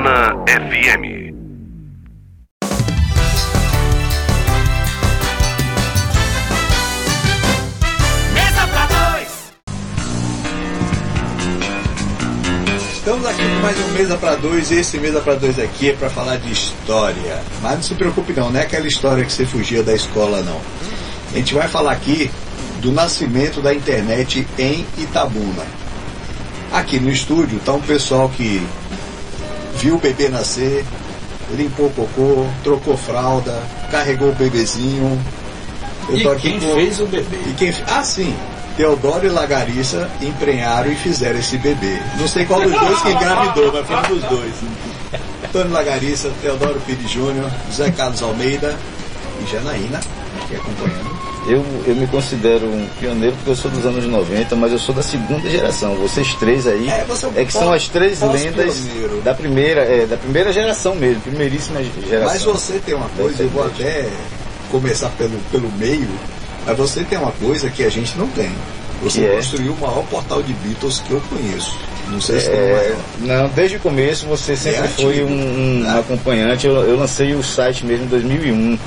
Morena FM. Mesa pra dois! Estamos aqui com mais um Mesa pra dois, e esse Mesa pra dois aqui é pra falar de história. Mas não se preocupe não, não é aquela história que você fugia da escola não. A gente vai falar aqui do nascimento da internet em Itabuna. Aqui no estúdio está um pessoal que viu o bebê nascer, limpou cocô, trocou fralda, carregou o bebezinho. Eu tô aqui quem fez o bebê? Ah, sim. Teodoro e Lagarissa emprenharam e fizeram esse bebê. Não sei qual dos dois que engravidou, mas foi um dos dois. Antônio Lagarissa, Teodoro Pires Júnior, José Carlos Almeida e Janaína, que acompanhando. Eu me considero um pioneiro porque eu sou dos anos 90, mas eu sou da segunda geração. Vocês três aí que são as três lendas da primeira geração mesmo, primeiríssima geração. Mas você tem uma coisa, eu vou até começar pelo meio, mas você tem uma coisa que a gente não tem. Você construiu o maior portal de Beatles que eu conheço. Não sei se tem maior. Não, desde o começo você sempre foi um acompanhante. Eu lancei o site mesmo em 2001.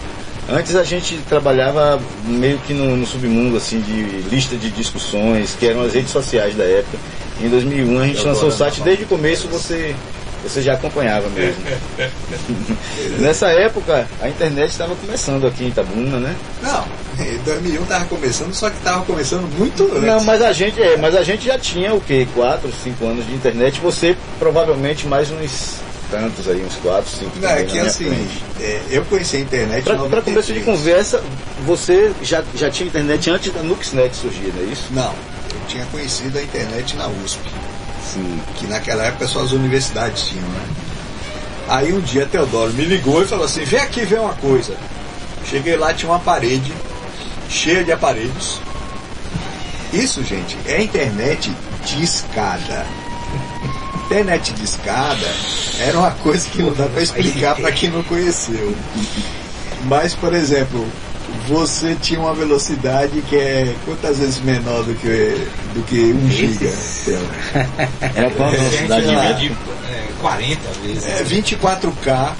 Antes a gente trabalhava meio que no submundo, assim, de lista de discussões, que eram as redes sociais da época. Em 2001 a gente lançou o site, desde o começo você já acompanhava mesmo. Nessa época a internet estava começando aqui em Itabuna, né? Não, em 2001 estava começando, só que estava começando muito antes. Não, mas a gente já tinha o quê? 4, 5 anos de internet, você provavelmente mais uns... tantos aí, uns 4, 5... Não, é que assim, eu conheci a internet... Para começo de conversa, você já tinha internet antes da Nuxnet surgir, não é isso? Não, eu tinha conhecido a internet na USP. Sim. Que naquela época só as universidades tinham, né? Aí um dia Teodoro me ligou e falou assim, vem aqui ver uma coisa. Cheguei lá, tinha uma parede, cheia de aparelhos. Isso, gente, é internet discada. Internet discada era uma coisa que não dá para explicar para quem não conheceu. Mas, por exemplo, você tinha uma velocidade que é quantas vezes menor do que 1 giga? Era qual a velocidade? A gente 40 vezes. 24K.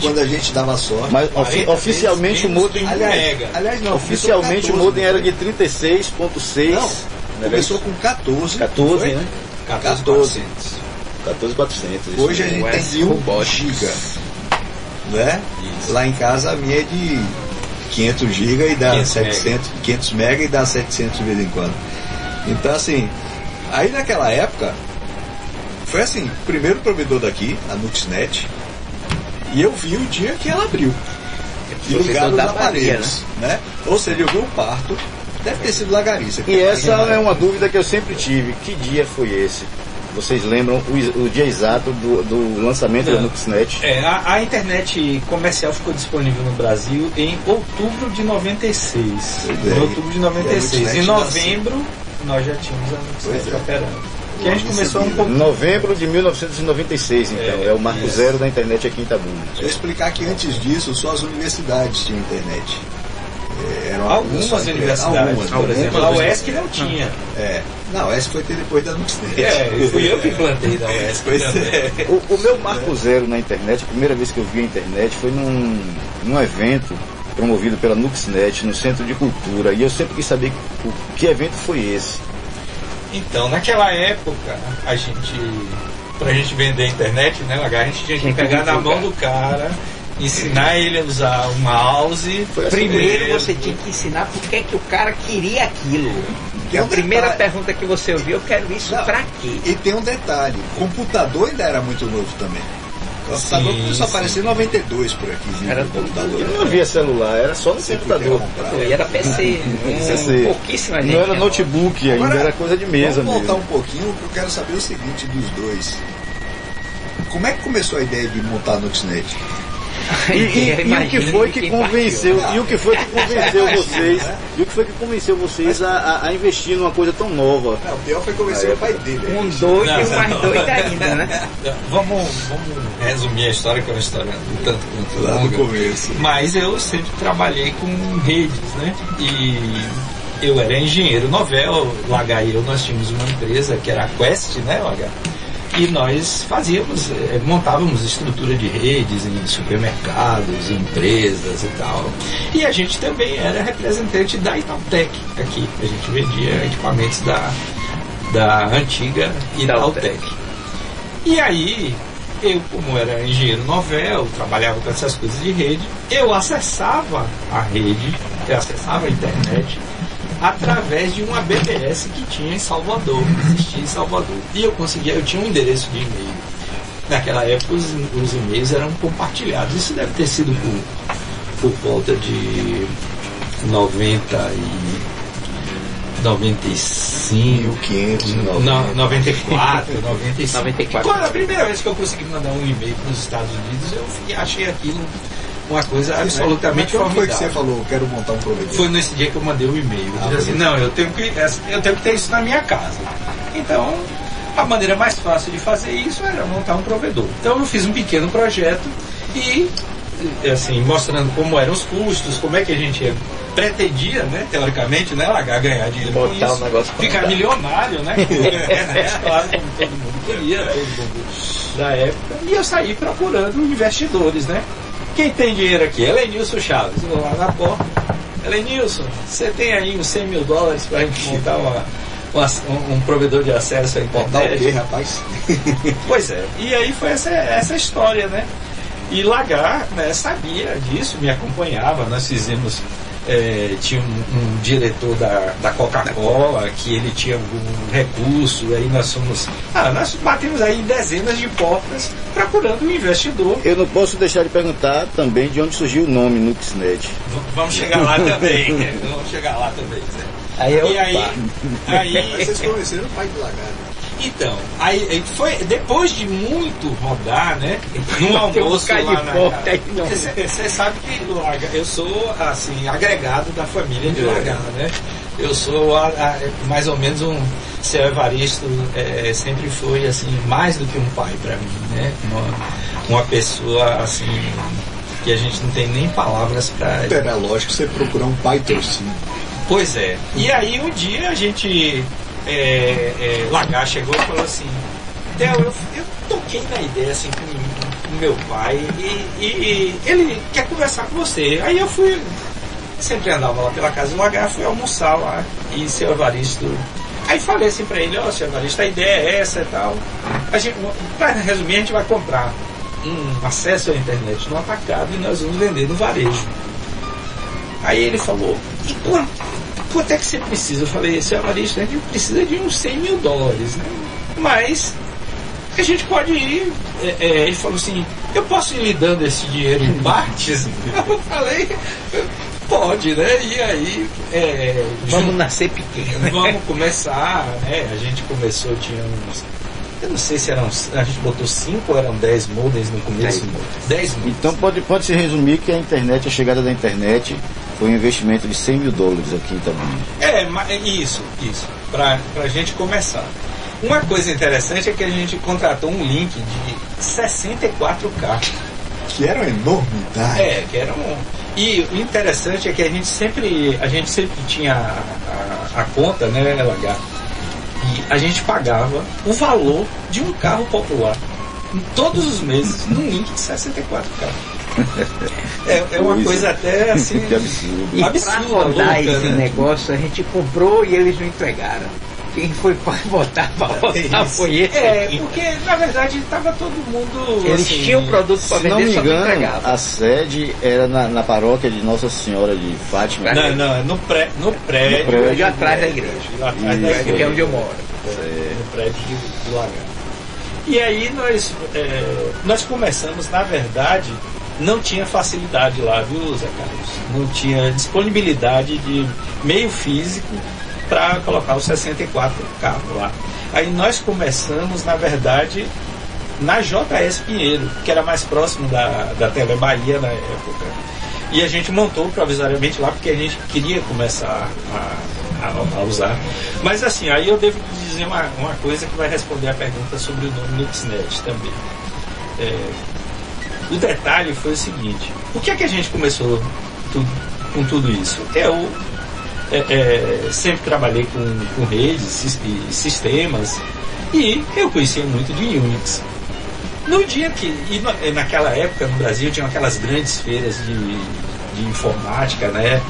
Quando a gente dava sorte. Mas oficialmente o modem... Aliás, não. Oficialmente o modem era de 36.6. Não, começou com 14. 14, né? 14.400. Hoje a gente tem 1 giga, né? Isso. Lá em casa a minha é de 500 giga e dá 500 mega e dá 700 de vez em quando. Então assim, aí naquela época foi assim, o primeiro provedor daqui, a Nuxnet, e eu vi o dia que ela abriu e ligaram os aparelhos, né? Ou seja, eu vi um parto. Deve ter sido Lagarissa. E essa é uma dúvida que eu sempre tive. Que dia foi esse? Vocês lembram o dia exato do lançamento da Nuxnet? A internet comercial ficou disponível no Brasil em outubro de 96. Em outubro de 96. Em novembro, nós já tínhamos a Nuxnet operando. Que a gente começou um pouco... Novembro de 1996, então. É o marco zero da internet aqui em Itabuna. Deixa eu explicar que antes disso, só as universidades tinham internet. Algumas universidades, por exemplo, a UESC não tinha. A UESC foi ter depois da Nuxnet. Fui eu que plantei da UESC. O meu marco zero na internet, a primeira vez que eu vi a internet foi num evento promovido pela Nuxnet, no Centro de Cultura, e eu sempre quis saber que evento foi esse. Então, naquela época, pra gente vender a internet, né, a gente tinha que pegar na mão do cara... Ensinar ele a usar o mouse. Primeiro você tinha que ensinar porque é que o cara queria aquilo. E a primeira pergunta que você ouviu, eu quero isso pra quê? E tem um detalhe, o computador ainda era muito novo também. O computador começou a aparecer em 92 por aqui. Era computador. Não havia celular, era só no computador. E era PC, pouquíssima gente. Não era notebook ainda, era coisa de mesa mesmo. Vamos voltar um pouquinho, porque eu quero saber o seguinte dos dois. Como é que começou a ideia de montar a Nuxnet? E o que foi que convenceu vocês? E o que foi que convenceu vocês a investir numa coisa tão nova? Não, o pior foi convencer o pai dele. Um doido e um mais doido ainda, né? Vamos resumir a história, que é uma história um tanto quanto lá no começo. Mas eu sempre trabalhei com redes, né? E eu era engenheiro novel, o H e eu, nós tínhamos uma empresa que era a Quest, né, o H? E nós fazíamos, montávamos estrutura de redes em supermercados, empresas e tal. E a gente também era representante da Itautec aqui. A gente vendia equipamentos da antiga Itautec. E aí, eu, como era engenheiro novel, trabalhava com essas coisas de rede, eu acessava a rede, eu acessava a internet através de uma BBS que tinha em Salvador, existia em Salvador. E eu conseguia, eu tinha um endereço de e-mail. Naquela época os e-mails eram compartilhados. Isso deve ter sido por volta de 94. Quando a primeira vez que eu consegui mandar um e-mail para os Estados Unidos, eu achei aquilo uma coisa absolutamente formidável. Foi que você falou, quero montar um provedor? Foi nesse dia que eu mandei um e-mail. Eu disse assim, não, eu tenho que ter isso na minha casa. Então, a maneira mais fácil de fazer isso era montar um provedor. Então, eu fiz um pequeno projeto e, assim, mostrando como eram os custos, como é que a gente pretendia, né, teoricamente, né, ganhar dinheiro com isso, ficar milionário, né, claro, como todo mundo queria, todo mundo da época. E eu saí procurando investidores, né. Quem tem dinheiro aqui? Helenilson Chaves. Eu vou lá na porta. Helenilson, você tem aí uns 100 mil dólares para a gente montar um provedor de acesso à internet? Portal, rapaz. Pois é. E aí foi essa história, né? E Lagar, né, sabia disso, me acompanhava. Nós fizemos... tinha um diretor da Coca-Cola que ele tinha algum recurso, aí nós batemos aí dezenas de portas procurando um investidor. Eu não posso deixar de perguntar também de onde surgiu o nome Nuxnet. Vamos chegar lá também, né? Vamos chegar lá também, Zé. Aí vocês conheceram o pai do Lagarto. Então, aí foi depois de muito rodar, né? No almoço lá na... Você sabe que eu sou, assim, agregado da família de Lagar, né? Eu sou mais ou menos um... Seu Evaristo sempre foi, assim, mais do que um pai para mim, né? Uma pessoa, assim... que a gente não tem nem palavras para... É lógico você procurar um pai torcido. Pois é. E aí, um dia, a gente... Lagar chegou e falou assim: Theo, eu toquei na ideia assim com meu pai e ele quer conversar com você. Aí eu fui, sempre andava lá pela casa do Lagar, fui almoçar lá e Seu Evaristo. Aí falei assim pra ele: ó, Seu Evaristo, a ideia é essa e tal. Pra resumir, a gente vai comprar um acesso à internet no atacado e nós vamos vender no varejo. Aí ele falou: e quanto é que você precisa? Eu falei, Seu Evaristo, a gente precisa de uns 100 mil dólares, né? Mas a gente pode ir. Ele falou assim, eu posso ir lhe dando esse dinheiro em partes? Eu falei, pode, né? E aí... vamos nascer pequeno, né? Vamos começar, né? A gente começou, tinha uns... Eu não sei se eram... A gente botou 5 ou eram 10 modems no começo? 10 modems. Então pode se resumir que a internet, a chegada da internet... Foi um investimento de 100 mil dólares aqui em Itabuna. Isso, pra gente começar. Uma coisa interessante é que a gente contratou um link de 64K. Que era uma enormidade. E o interessante é que a gente sempre tinha a conta, né, LH? E a gente pagava o valor de um carro popular. Todos os meses, num link de 64K. É uma coisa até assim absurda. E para rodar esse negócio a gente comprou e eles não entregaram. Quem foi para botar para rodar foi esse. Porque na verdade estava todo mundo. Eles assim, tinham produto para vender, não me engano, só não entregavam. A sede era na paróquia de Nossa Senhora de Fátima. Não, no prédio atrás da igreja. Que é onde eu moro. No prédio do Lagar. E aí nós começamos, na verdade. Não tinha facilidade lá, viu, Zé Carlos? Não tinha disponibilidade de meio físico para colocar os 64 carros lá. Aí nós começamos, na verdade, na JS Pinheiro, que era mais próximo da Telebahia na época. E a gente montou provisoriamente lá, porque a gente queria começar a usar. Mas assim, aí eu devo dizer uma coisa que vai responder a pergunta sobre o nome Nuxnet também. O detalhe foi o seguinte, por que é que a gente começou com tudo isso? Eu sempre trabalhei com redes e sistemas E eu conhecia muito de Unix. No dia que... E naquela época, no Brasil, tinham aquelas grandes feiras de informática, né?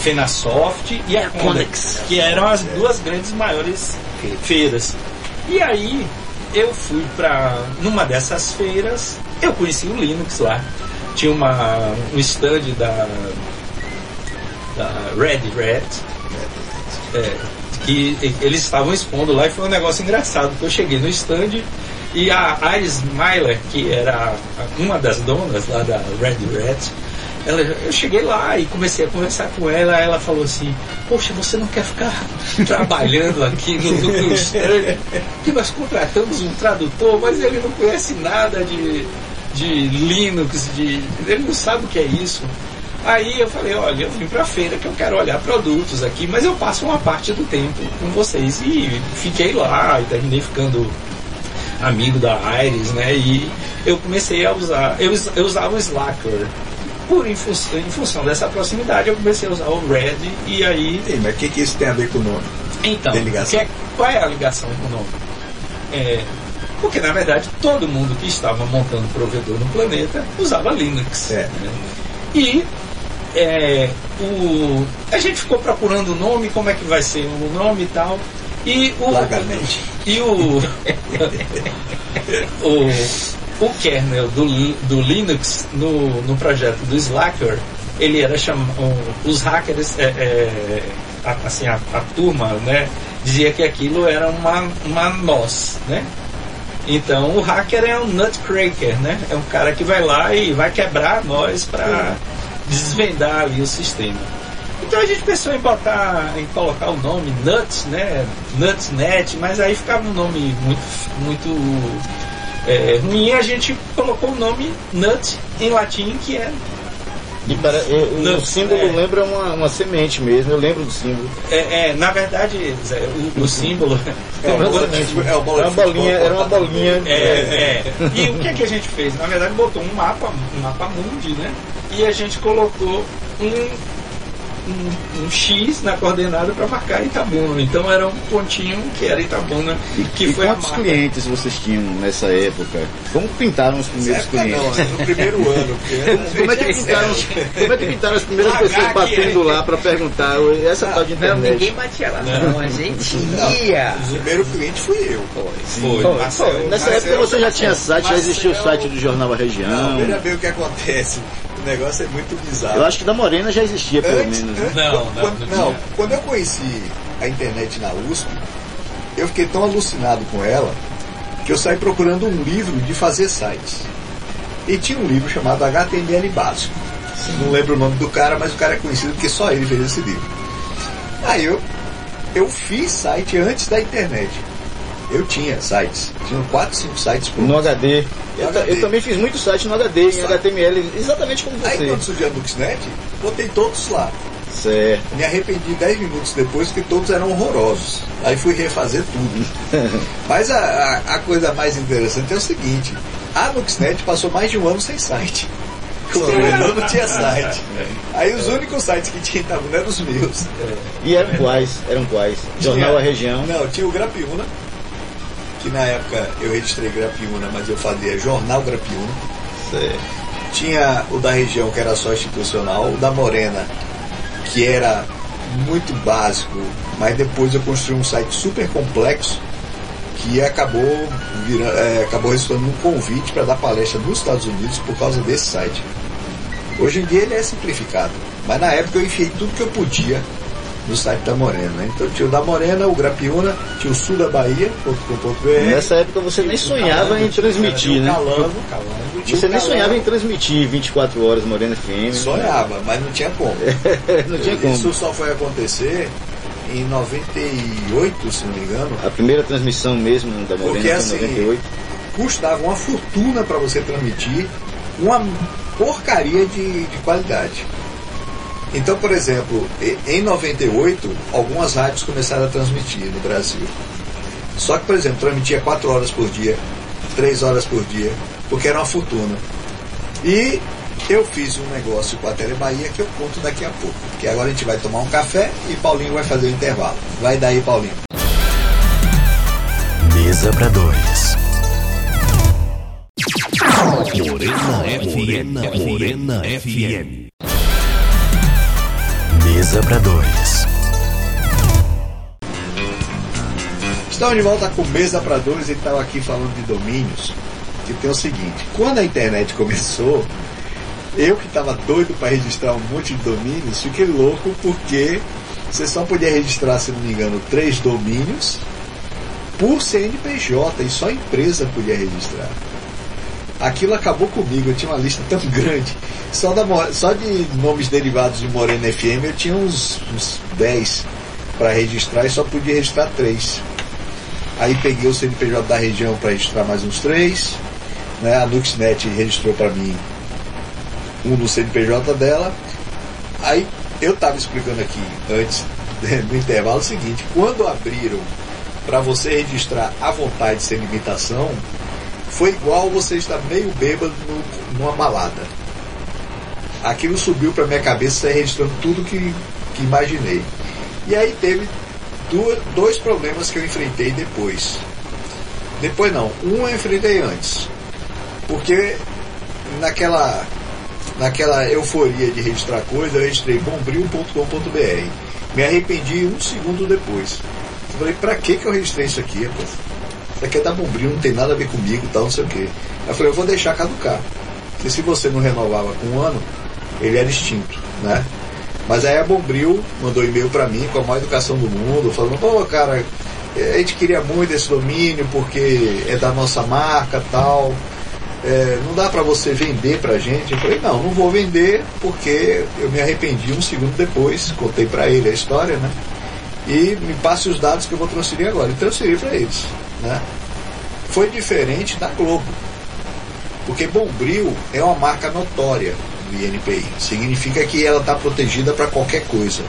Fenasoft e a Condex, que eram as duas grandes maiores feiras. E aí, eu fui para numa dessas feiras, eu conheci o Linux lá. Tinha um stand da Red Rat, que eles estavam expondo lá, e foi um negócio engraçado, porque eu cheguei no stand e a Iris Myler, que era uma das donas lá da Red Rat, eu cheguei lá e comecei a conversar com ela. Ela falou assim: poxa, você não quer ficar trabalhando aqui no stand? Porque nós contratamos um tradutor, mas ele não conhece nada de Linux, ele não sabe o que é isso. Aí eu falei: olha, eu vim para a feira que eu quero olhar produtos aqui, mas eu passo uma parte do tempo com vocês. E fiquei lá e terminei ficando amigo da Iris, né? E eu comecei a usar, eu usava o Slackware. Em função dessa proximidade, eu comecei a usar o Red, e aí... Sim, mas o que isso tem a ver com o nome? Então, qual é a ligação com o nome? Porque, na verdade, todo mundo que estava montando provedor no planeta usava Linux. É. Né? E a gente ficou procurando o nome, como é que vai ser o nome e tal. E o... Largamente. E o... O kernel do Linux no projeto do Slackware, ele era os hackers, assim, a turma, né, dizia que aquilo era uma NOS, né? Então o hacker é um nutcracker, né? É um cara que vai lá e vai quebrar a NOS para desvendar ali o sistema. Então a gente pensou em colocar o nome Nuts, né? Nuxnet, mas aí ficava um nome muito ruim. A gente colocou o nome Nut em latim, que é... o símbolo lembra uma semente mesmo, eu lembro do símbolo. Na verdade, Zé, o símbolo... Era uma bolinha. E o que é que a gente fez? Na verdade, botou um mapa mundi, né? E a gente colocou um X na coordenada para marcar Itabuna. Então era um pontinho que era Itabuna. E foi quantos clientes vocês tinham nessa época? Como pintaram os primeiros clientes? Não, no primeiro ano. Como é que pintaram as primeiras pessoas batendo lá para perguntar essa tal de internet? Não, ninguém batia lá, não. A gente ia. O primeiro cliente fui eu. Foi. Nessa época você já tinha site, já existia o site do Jornal A Região. Veja bem o que acontece. O negócio é muito bizarro. Eu acho que da Morena já existia, pelo menos. Não. Quando eu conheci a internet na USP, eu fiquei tão alucinado com ela que eu saí procurando um livro de fazer sites. E tinha um livro chamado HTML Básico. Não lembro o nome do cara, mas o cara é conhecido porque só ele fez esse livro. Aí eu fiz site antes da internet. Eu tinha sites, tinha 4, 5 sites por no HD. Eu também fiz muito site no HD, em HTML, exatamente como você. Aí quando surgiu a Nuxnet, botei todos lá. Certo. Me arrependi 10 minutos depois, porque todos eram horrorosos. Aí fui refazer tudo. Mas a coisa mais interessante é o seguinte: a Nuxnet passou mais de um ano sem site. Eu não tinha site. Aí os únicos sites que tinha estavam eram os meus. E eram quais? Jornal A Região? Não, tinha o Grapiúna, que na época eu registrei Grapiúna, mas eu fazia Jornal Grapiúna. Certo. Tinha o da Região, que era só institucional, o da Morena, que era muito básico, mas depois eu construí um site super complexo, que acabou resultando num convite para dar palestra nos Estados Unidos por causa desse site. Hoje em dia ele é simplificado, mas na época eu enfiei tudo que eu podia no site da Morena. Então tinha o da Morena, o Grapiúna, tinha o sudabahia.com.br. Nessa época você nem sonhava em transmitir, né? Calango. Você nem sonhava em transmitir 24 horas Morena FM. Sonhava, né? Mas não tinha como. Não tinha como. Isso só foi acontecer em 98, se não me engano. A primeira transmissão mesmo da Morena, porque, assim, em 98. Custava uma fortuna para você transmitir uma porcaria de qualidade. Então, por exemplo, em 98, algumas rádios começaram a transmitir no Brasil. Só que, por exemplo, transmitia 4 horas por dia, 3 horas por dia, porque era uma fortuna. E eu fiz um negócio com a Telebahia que eu conto daqui a pouco. Porque agora a gente vai tomar um café e Paulinho vai fazer o intervalo. Vai daí, Paulinho. Mesa pra dois. Morena FM. Mesa pra dois. Estamos de volta com Mesa pra dois e estava aqui falando de domínios. Que tem o seguinte: quando a internet começou, eu que estava doido para registrar um monte de domínios, fiquei louco porque você só podia registrar, se não me engano, 3 domínios por CNPJ, e só a empresa podia registrar. Aquilo acabou comigo, eu tinha uma lista tão grande, só de nomes derivados de Morena FM eu tinha uns 10 para registrar e só podia registrar 3. Aí peguei o CNPJ da região para registrar mais uns 3, né? A Nuxnet registrou para mim um no CNPJ dela. Aí eu estava explicando aqui antes, no intervalo seguinte, quando abriram para você registrar à vontade, sem limitação, foi igual você estar meio bêbado numa balada. Aquilo subiu para minha cabeça, registrando tudo que imaginei. E aí teve dois problemas que eu enfrentei depois. Depois não, um eu enfrentei antes, porque naquela euforia de registrar coisa, eu registrei bombril.com.br. Me arrependi um segundo depois. Eu falei, pra que eu registrei isso aqui, pô? Isso aqui é da Bombril, não tem nada a ver comigo, tal, não sei o que. Eu falei, eu vou deixar caducar. Porque se você não renovava com um ano, ele era extinto, né? Mas aí a Bombril mandou e-mail pra mim com a maior educação do mundo, falando, pô, cara, a gente queria muito esse domínio porque é da nossa marca, tal. É, não dá pra você vender pra gente. Eu falei, não vou vender, porque eu me arrependi um segundo depois, contei pra ele a história, né? E me passe os dados que eu vou transferir agora. E transferi para eles, né? Foi diferente da Globo, porque Bombril é uma marca notória do INPI. Significa que ela está protegida para qualquer coisa,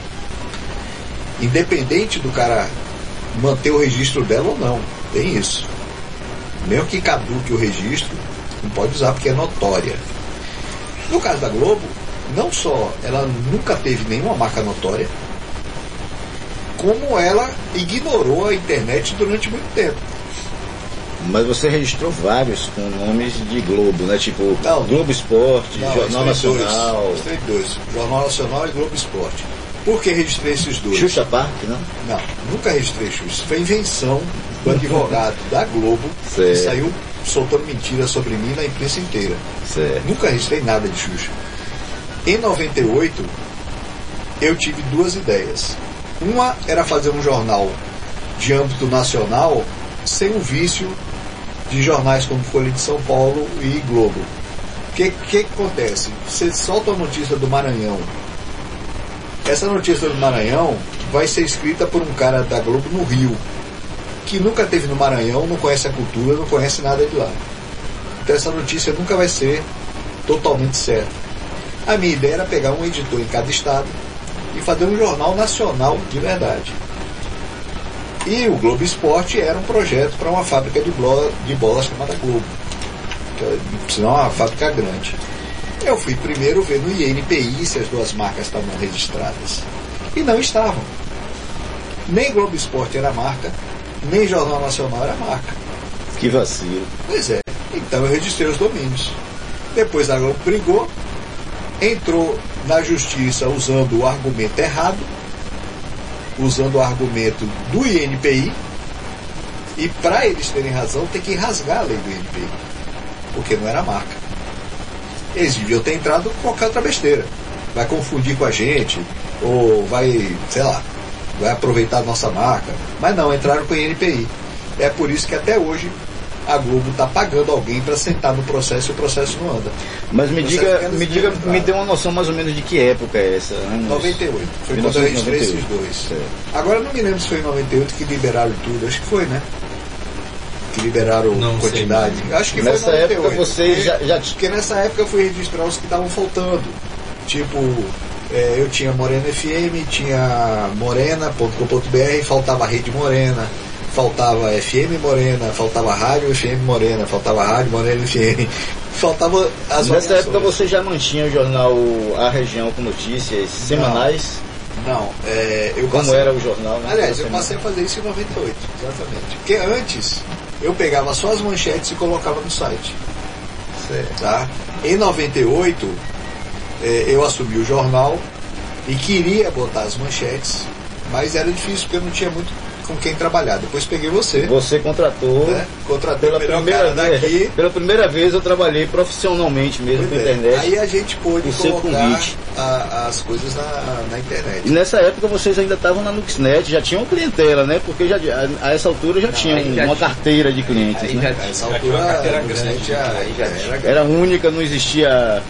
independente do cara manter o registro dela ou não. Tem isso. Mesmo que caduque o registro, não pode usar porque é notória. No caso da Globo, não só ela nunca teve nenhuma marca notória, como ela ignorou a internet durante muito tempo. Mas você registrou vários com nomes de Globo, né? Tipo, não, Globo Esporte, não, Jornal Nacional. Registrei 2, Jornal Nacional e Globo Esporte. Por que registrei esses 2? Xuxa Park, não? Não, nunca registrei Xuxa. Foi invenção do advogado da Globo, certo, que saiu soltando mentiras sobre mim na imprensa inteira. Certo. Nunca registrei nada de Xuxa. Em 98, eu tive 2 ideias. Uma era fazer um jornal de âmbito nacional sem o vício de jornais como Folha de São Paulo e Globo. O que acontece? Você solta a notícia do Maranhão. Essa notícia do Maranhão vai ser escrita por um cara da Globo no Rio, que nunca esteve no Maranhão, não conhece a cultura, não conhece nada de lá. Então essa notícia nunca vai ser totalmente certa. A minha ideia era pegar um editor em cada estado e fazer um jornal nacional de verdade. E o Globo Esporte era um projeto para uma fábrica de bolas chamada Globo, senão é uma fábrica grande. Eu fui primeiro ver no INPI se as duas marcas estavam registradas, e não estavam. Nem Globo Esporte era marca, nem Jornal Nacional era marca. Que vacilo. Pois é, então eu registrei os domínios. Depois a Globo brigou, entrou na justiça usando o argumento errado, usando o argumento do INPI, e para eles terem razão tem que rasgar a lei do INPI, porque não era marca. Eles deviam ter entrado com qualquer outra besteira, vai confundir com a gente, ou vai, sei lá, vai aproveitar a nossa marca, mas não, entraram com o INPI. É por isso que até hoje a Globo está pagando alguém para sentar no processo e o processo não anda. Mas me dê uma noção mais ou menos de que época é essa. Anos... 98. Foi quando eu registrei esses 2. É. Agora não me lembro se foi em 98 que liberaram tudo. Acho que foi, né? Que liberaram não, quantidade. Sei. Acho que nessa foi em 98. Época você já... Porque nessa época eu fui registrar os que estavam faltando. Tipo, eu tinha Morena FM, tinha morena.com.br, faltava a Rede Morena. Faltava FM Morena, faltava Rádio FM Morena, faltava Rádio Morena FM, faltava as. Nessa época você já mantinha o jornal A Região com notícias semanais? Não, eu passei... Como era o jornal? Aliás, eu passei a fazer isso em 98, exatamente. Porque antes eu pegava só as manchetes e colocava no site. Certo. Tá? Em 98, eu assumi o jornal e queria botar as manchetes, mas era difícil porque eu não tinha muito com quem trabalhar. Depois peguei você. Você contratou. Né? Contratei pela primeira vez, daqui. Pela primeira vez eu trabalhei profissionalmente mesmo com internet. Aí a gente pôde colocar as coisas na internet. E nessa época vocês ainda estavam na Nuxnet, já tinham clientela, né? Porque já, a essa altura já tinha uma carteira de clientes. Aí, né? A essa altura a carteira grande, era única, não existia...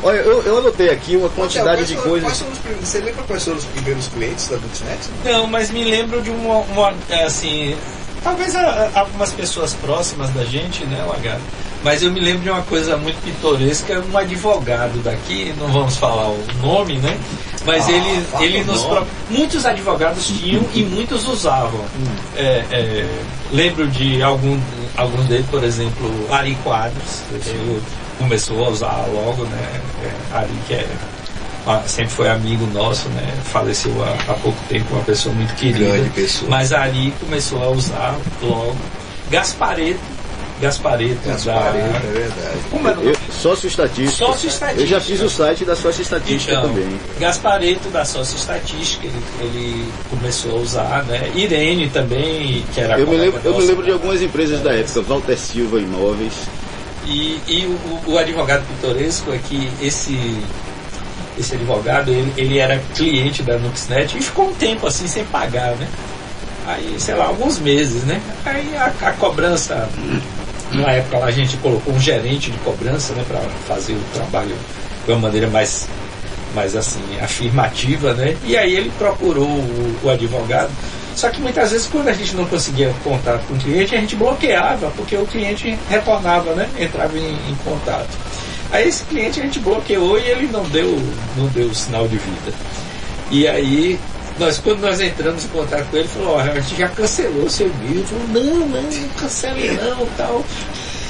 Olha, eu anotei aqui uma quantidade de coisas. Você lembra quais foram os primeiros clientes da Nuxnet? Não, mas me lembro de uma assim, talvez algumas pessoas próximas da gente, né, Lagarto? Mas eu me lembro de uma coisa muito pitoresca, um advogado daqui, não vamos falar o nome, né? Mas ele nos... Muitos advogados tinham e muitos usavam. Lembro de algum deles, por exemplo, Ari Quadros, começou a usar logo, né? Ari, que sempre foi amigo nosso, né? Faleceu há pouco tempo, uma pessoa muito querida. Pessoa. Mas Ari começou a usar logo. Gasparetto, é verdade. Como é o nome? Sócio-estatística. Eu já fiz o site da Sócio-Estatística também. Gasparetto da Sócio-Estatística, ele começou a usar, né? Irene também, que era... Eu me lembro de algumas empresas da época, Walter Silva Imóveis. E o advogado pitoresco é que esse advogado, ele era cliente da Nuxnet e ficou um tempo assim sem pagar, né? Aí, sei lá, alguns meses, né? Aí a cobrança, na época lá a gente colocou um gerente de cobrança, né? Para fazer o trabalho de uma maneira mais assim, afirmativa, né? E aí ele procurou o advogado. Só que muitas vezes, quando a gente não conseguia contato com o cliente, a gente bloqueava, porque o cliente retornava, né? Entrava em contato. Aí esse cliente a gente bloqueou e ele não deu sinal de vida. E aí, quando nós entramos em contato com ele, falou: ó, a gente já cancelou o seu e-mail. Ele falou: não cancele não, tal.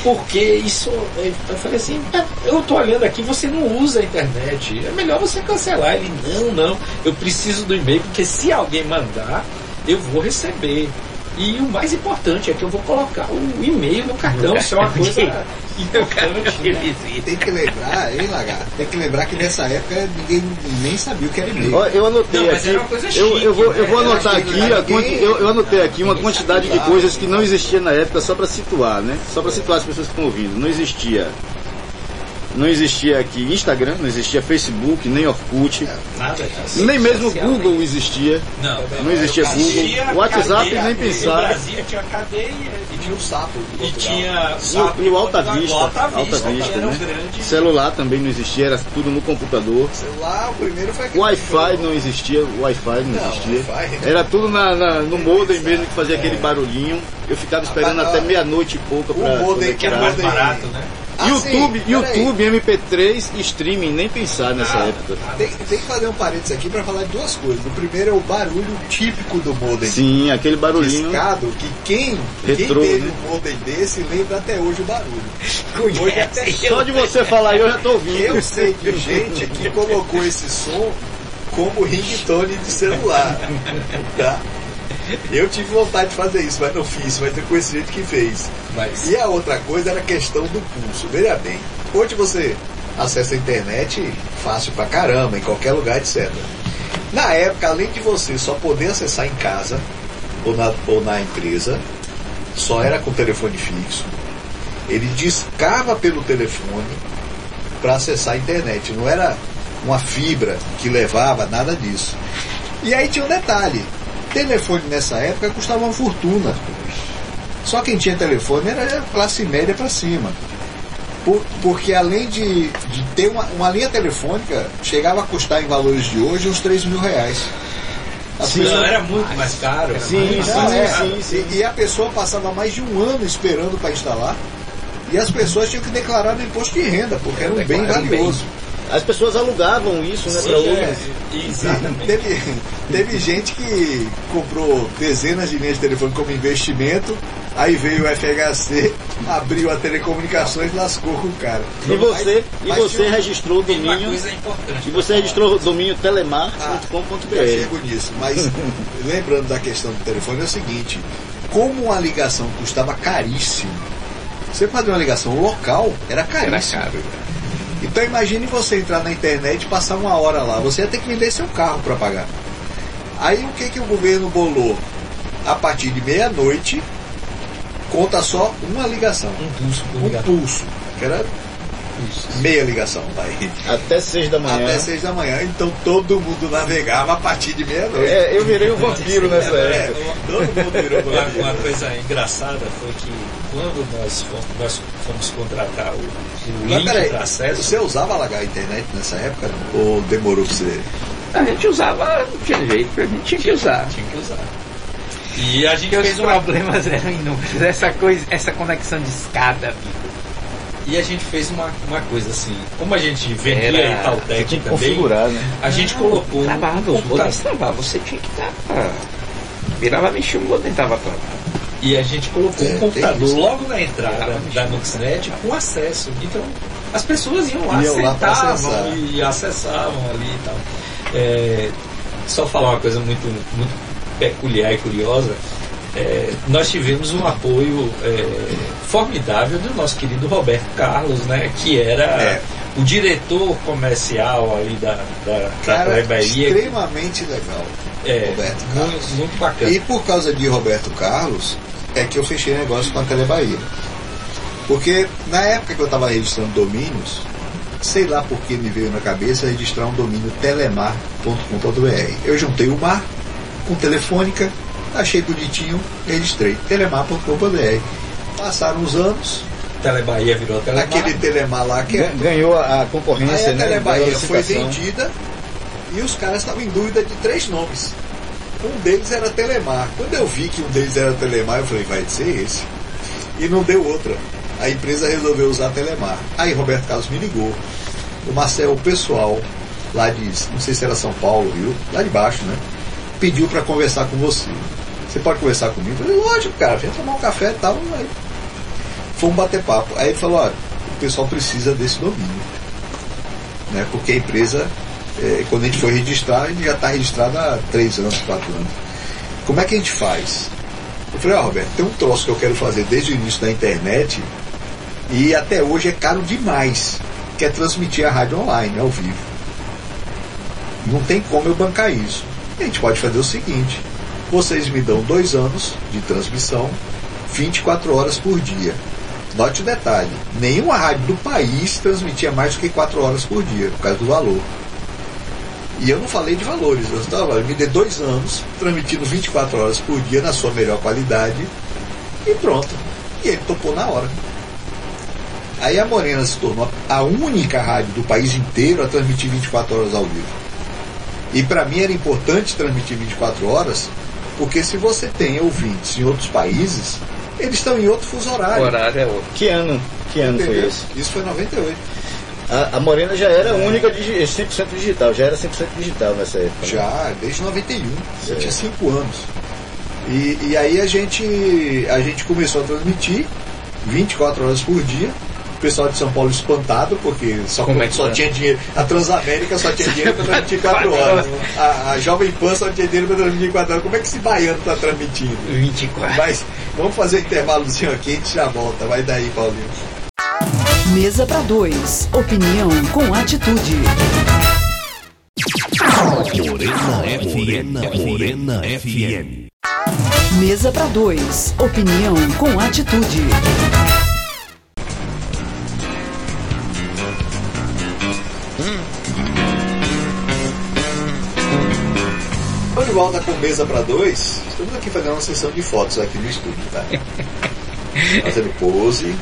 Porque isso... Eu falei assim: eu tô olhando aqui, você não usa a internet. É melhor você cancelar. Ele: não, eu preciso do e-mail, porque se alguém mandar... eu vou receber. E o mais importante é que eu vou colocar o e-mail no cartão. Isso é uma coisa importante, né? Tem que lembrar que nessa época ninguém nem sabia o que era e-mail. Eu anotei aqui uma quantidade de coisas que não existia na época, só para situar, né? Só para situar as pessoas que estão ouvindo. Não existia aqui Instagram, não existia Facebook, nem Orkut, nada disso. Nem mesmo Google existia. Não existia Google. WhatsApp nem pensar. No Brasil tinha cadeia e tinha o Sapo. E tinha o Alta Vista. Alta Vista, né? Celular também não existia, era tudo no computador. Celular, o primeiro foi aquele. Wi-Fi não existia, Era tudo no modem mesmo, que fazia aquele barulhinho. Eu ficava esperando até meia-noite e pouca para... O modem que era mais barato, né? YouTube, MP3, streaming, nem pensar nessa época. Tem que fazer um parênteses aqui para falar de duas coisas. O primeiro é o barulho típico do modem. Sim, aquele barulhinho riscado, que quem teve, né, um modem desse lembra até hoje o barulho. Só de você falar eu já tô ouvindo. Eu sei de gente que colocou esse som como ringtone de celular. Tá? Eu tive vontade de fazer isso, mas não fiz, mas eu conheci gente que fez. E a outra coisa era a questão do pulso. Veja bem, hoje você acessa a internet fácil pra caramba, em qualquer lugar, etc. Na época, além de você só poder acessar em casa ou na empresa, só era com telefone fixo. Ele discava pelo telefone para acessar a internet. Não era uma fibra que levava, nada disso. E aí tinha um detalhe. Telefone nessa época custava uma fortuna. Só quem tinha telefone era classe média para cima. Porque além de ter uma linha telefônica, chegava a custar em valores de hoje uns 3 mil reais. Era muito mais caro. Sim. E a pessoa passava mais de um ano esperando para instalar. E as pessoas tinham que declarar no imposto de renda, porque era um bem valioso. As pessoas alugavam isso, né? Exatamente. Teve gente que comprou dezenas de linhas de telefone como investimento, aí veio o FHC, abriu a telecomunicações e lascou com o cara. E você registrou o domínio. E você registrou o domínio telemar.com.br. Eu chego nisso, mas lembrando da questão do telefone é o seguinte: como a ligação custava caríssimo, você fazer uma ligação local era caríssimo. Era caro, né? Então imagine você entrar na internet e passar uma hora lá. Você ia ter que vender seu carro para pagar. Aí o que o governo bolou? A partir de meia-noite, conta só uma ligação. Um pulso. Que era isso. Meia ligação. Daí. Até 6 da manhã. Até 6 da manhã. Então todo mundo navegava a partir de meia-noite. É, eu virei um vampiro nessa época. Todo mundo virou vampiro. Uma coisa engraçada foi que quando nós fomos contratar o link para acesso... Você usava a internet nessa época? Ou demorou para você... A gente usava, não tinha jeito, a gente tinha que usar. E a gente fez problemas eram inúmeros. Essa conexão de escada, amigo. E a gente fez uma coisa assim, como a gente vendia a Itautec também, né? A gente colocou... Travava, você tinha que travar. Virava, mexia o modem, tava travado. E a gente colocou um computador logo na entrada da Nuxnet com acesso. Então, as pessoas iam lá, sentavam e acessavam ali e tal. Só falar uma coisa muito, muito peculiar e curiosa, nós tivemos um apoio formidável do nosso querido Roberto Carlos, né, que era o diretor comercial ali da Telebahia, extremamente legal, Roberto Carlos, muito bacana. E por causa de Roberto Carlos é que eu fechei negócio com a Telebahia, porque na época que eu estava registrando domínios, sei lá porque me veio na cabeça registrar um domínio telemar.com.br. eu juntei o mar com telefônica, achei bonitinho, registrei telemar.com.br. passaram os anos, Telebahia virou Telemar. Aquele Telemar lá que ganhou a concorrência, né? A Telebahia foi vendida e os caras estavam em dúvida de 3 nomes. Um deles era Telemar. Quando eu vi que um deles era Telemar, eu falei, vai ser esse. E não deu outra. A empresa resolveu usar a Telemar. Aí Roberto Carlos me ligou. O Marcel, o pessoal lá de, não sei se era São Paulo, viu? Lá de baixo, né? Pediu para conversar com você. Você pode conversar comigo? Eu falei, lógico, cara. Vem tomar um café e tal. Aí fomos bater papo. Aí ele falou, olha, o pessoal precisa desse domínio. Né? Porque a empresa, quando a gente foi registrar, a gente já está registrado há 3 anos, 4 anos. Como é que a gente faz? Eu falei, ó, Roberto, tem um troço que eu quero fazer desde o início da internet... E até hoje é caro demais, que é transmitir a rádio online, ao vivo. Não tem como eu bancar isso. A gente pode fazer o seguinte: vocês me dão 2 anos de transmissão, 24 horas por dia. Note o detalhe: nenhuma rádio do país transmitia mais do que 4 horas por dia, por causa do valor. E eu não falei de valores, eu estava, me dê 2 anos transmitindo 24 horas por dia na sua melhor qualidade, e pronto. E ele topou na hora. Aí a Morena se tornou a única rádio do país inteiro a transmitir 24 horas ao vivo. E para mim era importante transmitir 24 horas, porque se você tem ouvintes em outros países, eles estão em outro fuso horário. O horário é outro. Que ano foi isso? Isso foi em 98. A Morena já era única, 100% digital, já era 100% digital nessa época. Já, desde 91, eu tinha 5 anos. E aí a gente começou a transmitir 24 horas por dia. O pessoal de São Paulo espantado, porque só tinha dinheiro. A Transamérica só tinha dinheiro para transmitir 4 horas. A Jovem Pan só tinha dinheiro para transmitir 4 horas. Como é que esse baiano está transmitindo? 24. Mas vamos fazer um intervalozinho aqui e a gente já volta. Vai daí, Paulinho. Mesa para 2. Opinião com atitude. Morena FM. Mesa para 2. Opinião com atitude. De volta com Mesa para 2. Estamos aqui fazendo uma sessão de fotos aqui no estúdio, tá? Fazendo pose.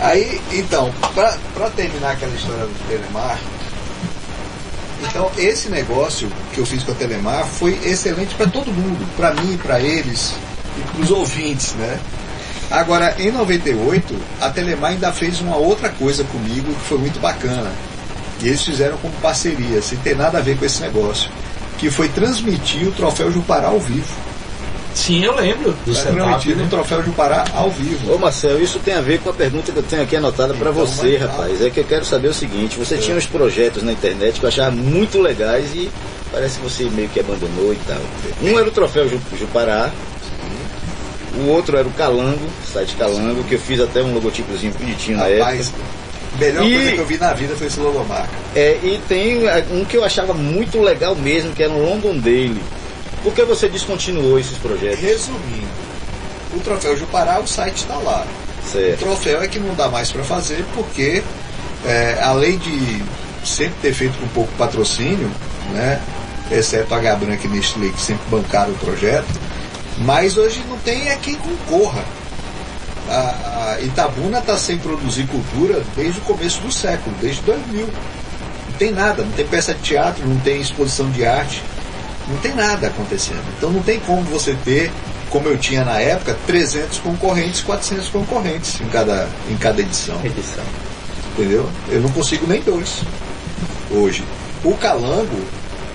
Aí, então, para terminar aquela história do Telemar, então esse negócio que eu fiz com a Telemar foi excelente para todo mundo, para mim, para eles e para os ouvintes, né? Agora, em 98, a Telemar ainda fez uma outra coisa comigo que foi muito bacana. E eles fizeram como parceria, sem ter nada a ver com esse negócio, que foi transmitir o Troféu Jupará ao vivo. Sim, eu lembro. Transmitindo o Troféu Jupará ao vivo. Ô Marcelo, isso tem a ver com a pergunta que eu tenho aqui anotada para você, rapaz. É que eu quero saber o seguinte, você tinha uns projetos na internet que eu achava muito legais e parece que você meio que abandonou e tal. Um era o Troféu Jupará. Sim. O outro era o Calango, o site Calango, que eu fiz até um logotipozinho bonitinho na época. Melhor coisa que eu vi na vida foi esse logomarca. E tem um que eu achava muito legal mesmo, que era o London Daily. Por que você descontinuou esses projetos? Resumindo, o Troféu Jupará, o site está lá. Certo. O troféu é que não dá mais para fazer, porque além de sempre ter feito com pouco patrocínio, né, exceto a Gabriela e Nestlé, que sempre bancaram o projeto, mas hoje não tem quem concorra. A Itabuna está sem produzir cultura desde o começo do século, desde 2000. Não tem nada, não tem peça de teatro, não tem exposição de arte, não tem nada acontecendo. Então não tem como você ter, como eu tinha na época, 300 concorrentes, 400 concorrentes em cada edição. Entendeu? Eu não consigo nem 2 hoje. O Calango,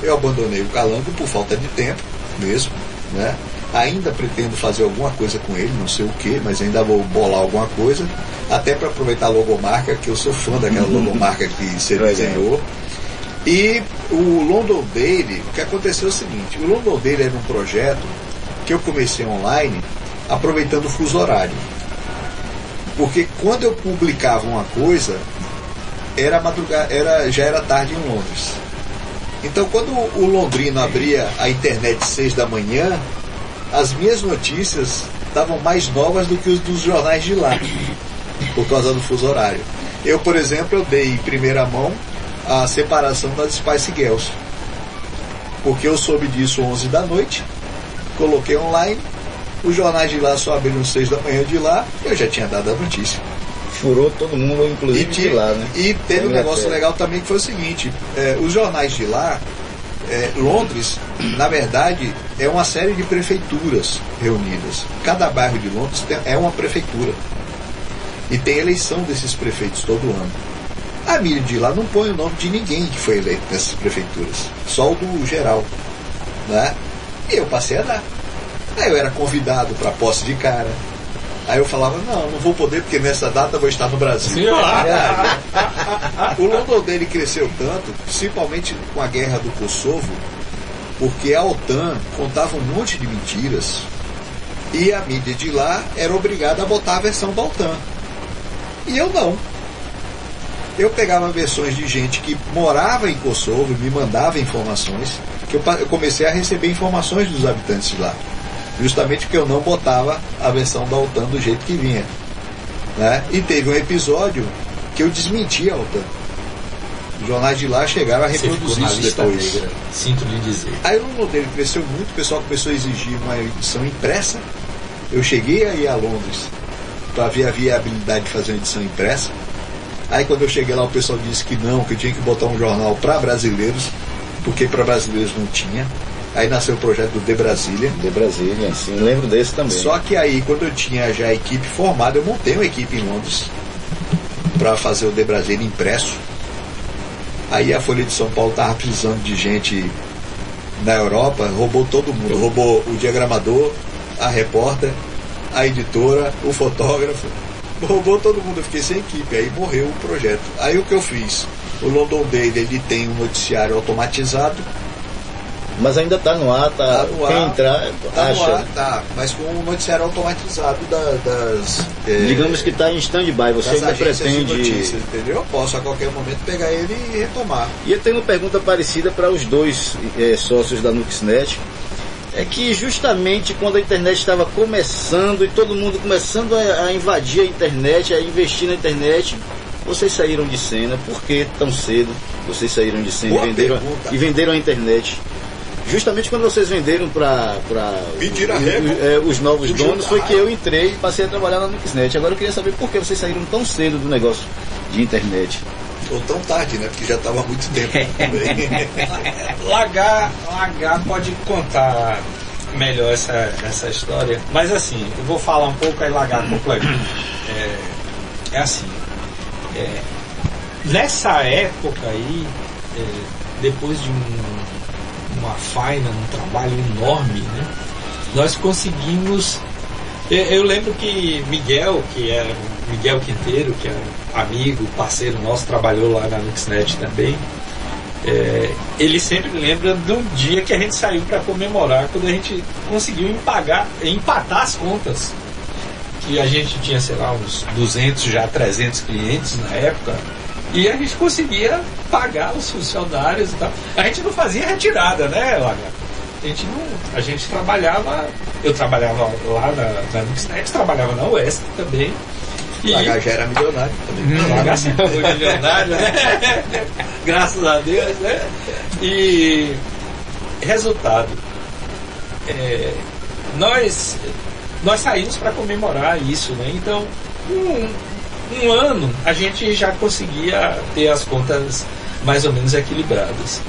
eu abandonei o Calango por falta de tempo mesmo, né? Ainda pretendo fazer alguma coisa com ele, não sei o que, mas ainda vou bolar alguma coisa, até para aproveitar a logomarca, que eu sou fã daquela logomarca que você desenhou. E o London Daily, o que aconteceu é o seguinte: o London Daily era um projeto que eu comecei online aproveitando o fuso horário, porque quando eu publicava uma coisa era madrugada, já era tarde em Londres. Então quando o londrino abria a internet 6 da manhã, as minhas notícias estavam mais novas do que os dos jornais de lá, por causa do fuso horário. Eu, por exemplo, eu dei em primeira mão a separação das Spice Girls, porque eu soube disso 11 da noite, coloquei online, os jornais de lá só abriram 6 da manhã de lá, eu já tinha dado a notícia. Furou todo mundo, inclusive de lá, né? E teve um negócio legal também, que foi o seguinte, os jornais de lá... Londres, na verdade, é uma série de prefeituras reunidas. Cada bairro de Londres é uma prefeitura. E tem eleição desses prefeitos todo ano. A mídia de lá não põe o nome de ninguém que foi eleito nessas prefeituras, só o do geral, né? E eu passei a dar. Aí eu era convidado para posse de cara. Aí eu falava, não vou poder, porque nessa data eu vou estar no Brasil. O London Daily cresceu tanto, principalmente com a guerra do Kosovo, porque a OTAN contava um monte de mentiras e a mídia de lá era obrigada a botar a versão da OTAN. E eu não. Eu pegava versões de gente que morava em Kosovo e me mandava informações, que eu comecei a receber informações dos habitantes de lá, justamente porque eu não botava a versão da OTAN do jeito que vinha, né? E teve um episódio que eu desmenti a OTAN. Os jornais de lá chegaram a reproduzir isso depois. Negra, sinto lhe dizer. Aí o London Daily cresceu muito, o pessoal começou a exigir uma edição impressa. Eu cheguei a ir a Londres para ver a viabilidade de fazer uma edição impressa. Aí quando eu cheguei lá, o pessoal disse que não, que eu tinha que botar um jornal para brasileiros, porque para brasileiros não tinha. Aí nasceu o projeto do De Brasília. De Brasília, sim, lembro desse também. Só que aí, quando eu tinha já a equipe formada, eu montei uma equipe em Londres para fazer o De Brasília impresso. Aí a Folha de São Paulo estava precisando de gente na Europa, roubou todo mundo. Roubou o diagramador, a repórter, a editora, o fotógrafo. Roubou todo mundo, eu fiquei sem equipe. Aí morreu o projeto. Aí o que eu fiz? O London Daily, ele tem um noticiário automatizado. Mas ainda está no ar, tá no ar, quem entrar acha. No ar, tá, mas com um noticiário automatizado das... digamos que está em stand-by, você ainda pretende... notícias, entendeu? Eu posso a qualquer momento pegar ele e retomar. E eu tenho uma pergunta parecida para os dois sócios da Nuxnet, é que justamente quando a internet estava começando e todo mundo começando a invadir a internet, a investir na internet... Vocês saíram de cena, por que tão cedo vocês saíram de cena e venderam a internet? Justamente quando vocês venderam para os novos donos, foi que eu entrei e passei a trabalhar na Nuxnet. Agora eu queria saber por que vocês saíram tão cedo do negócio de internet. Ou tão tarde, né? Porque já estava há muito tempo. Lagar pode contar melhor essa história. Mas assim, eu vou falar um pouco, aí Lagar complementa. É assim... nessa época aí, depois de uma faina, um trabalho enorme, né, nós conseguimos... Eu lembro que Miguel Quinteiro, que era amigo, parceiro nosso, trabalhou lá na Nuxnet também, ele sempre lembra de um dia que a gente saiu para comemorar, quando a gente conseguiu empatar as contas que a gente tinha, sei lá, uns 200, já 300 clientes na época, e a gente conseguia pagar os funcionários e tal. A gente não fazia retirada, né, Lagarto? A gente trabalhava, eu trabalhava lá na Nuxnet, trabalhava na UESC também. E... Lagarto já era milionário também. Lagarto já foi milionário, né? Graças a Deus, né? E resultado, nós saímos para comemorar isso, né? Então, um ano a gente já conseguia ter as contas mais ou menos equilibradas.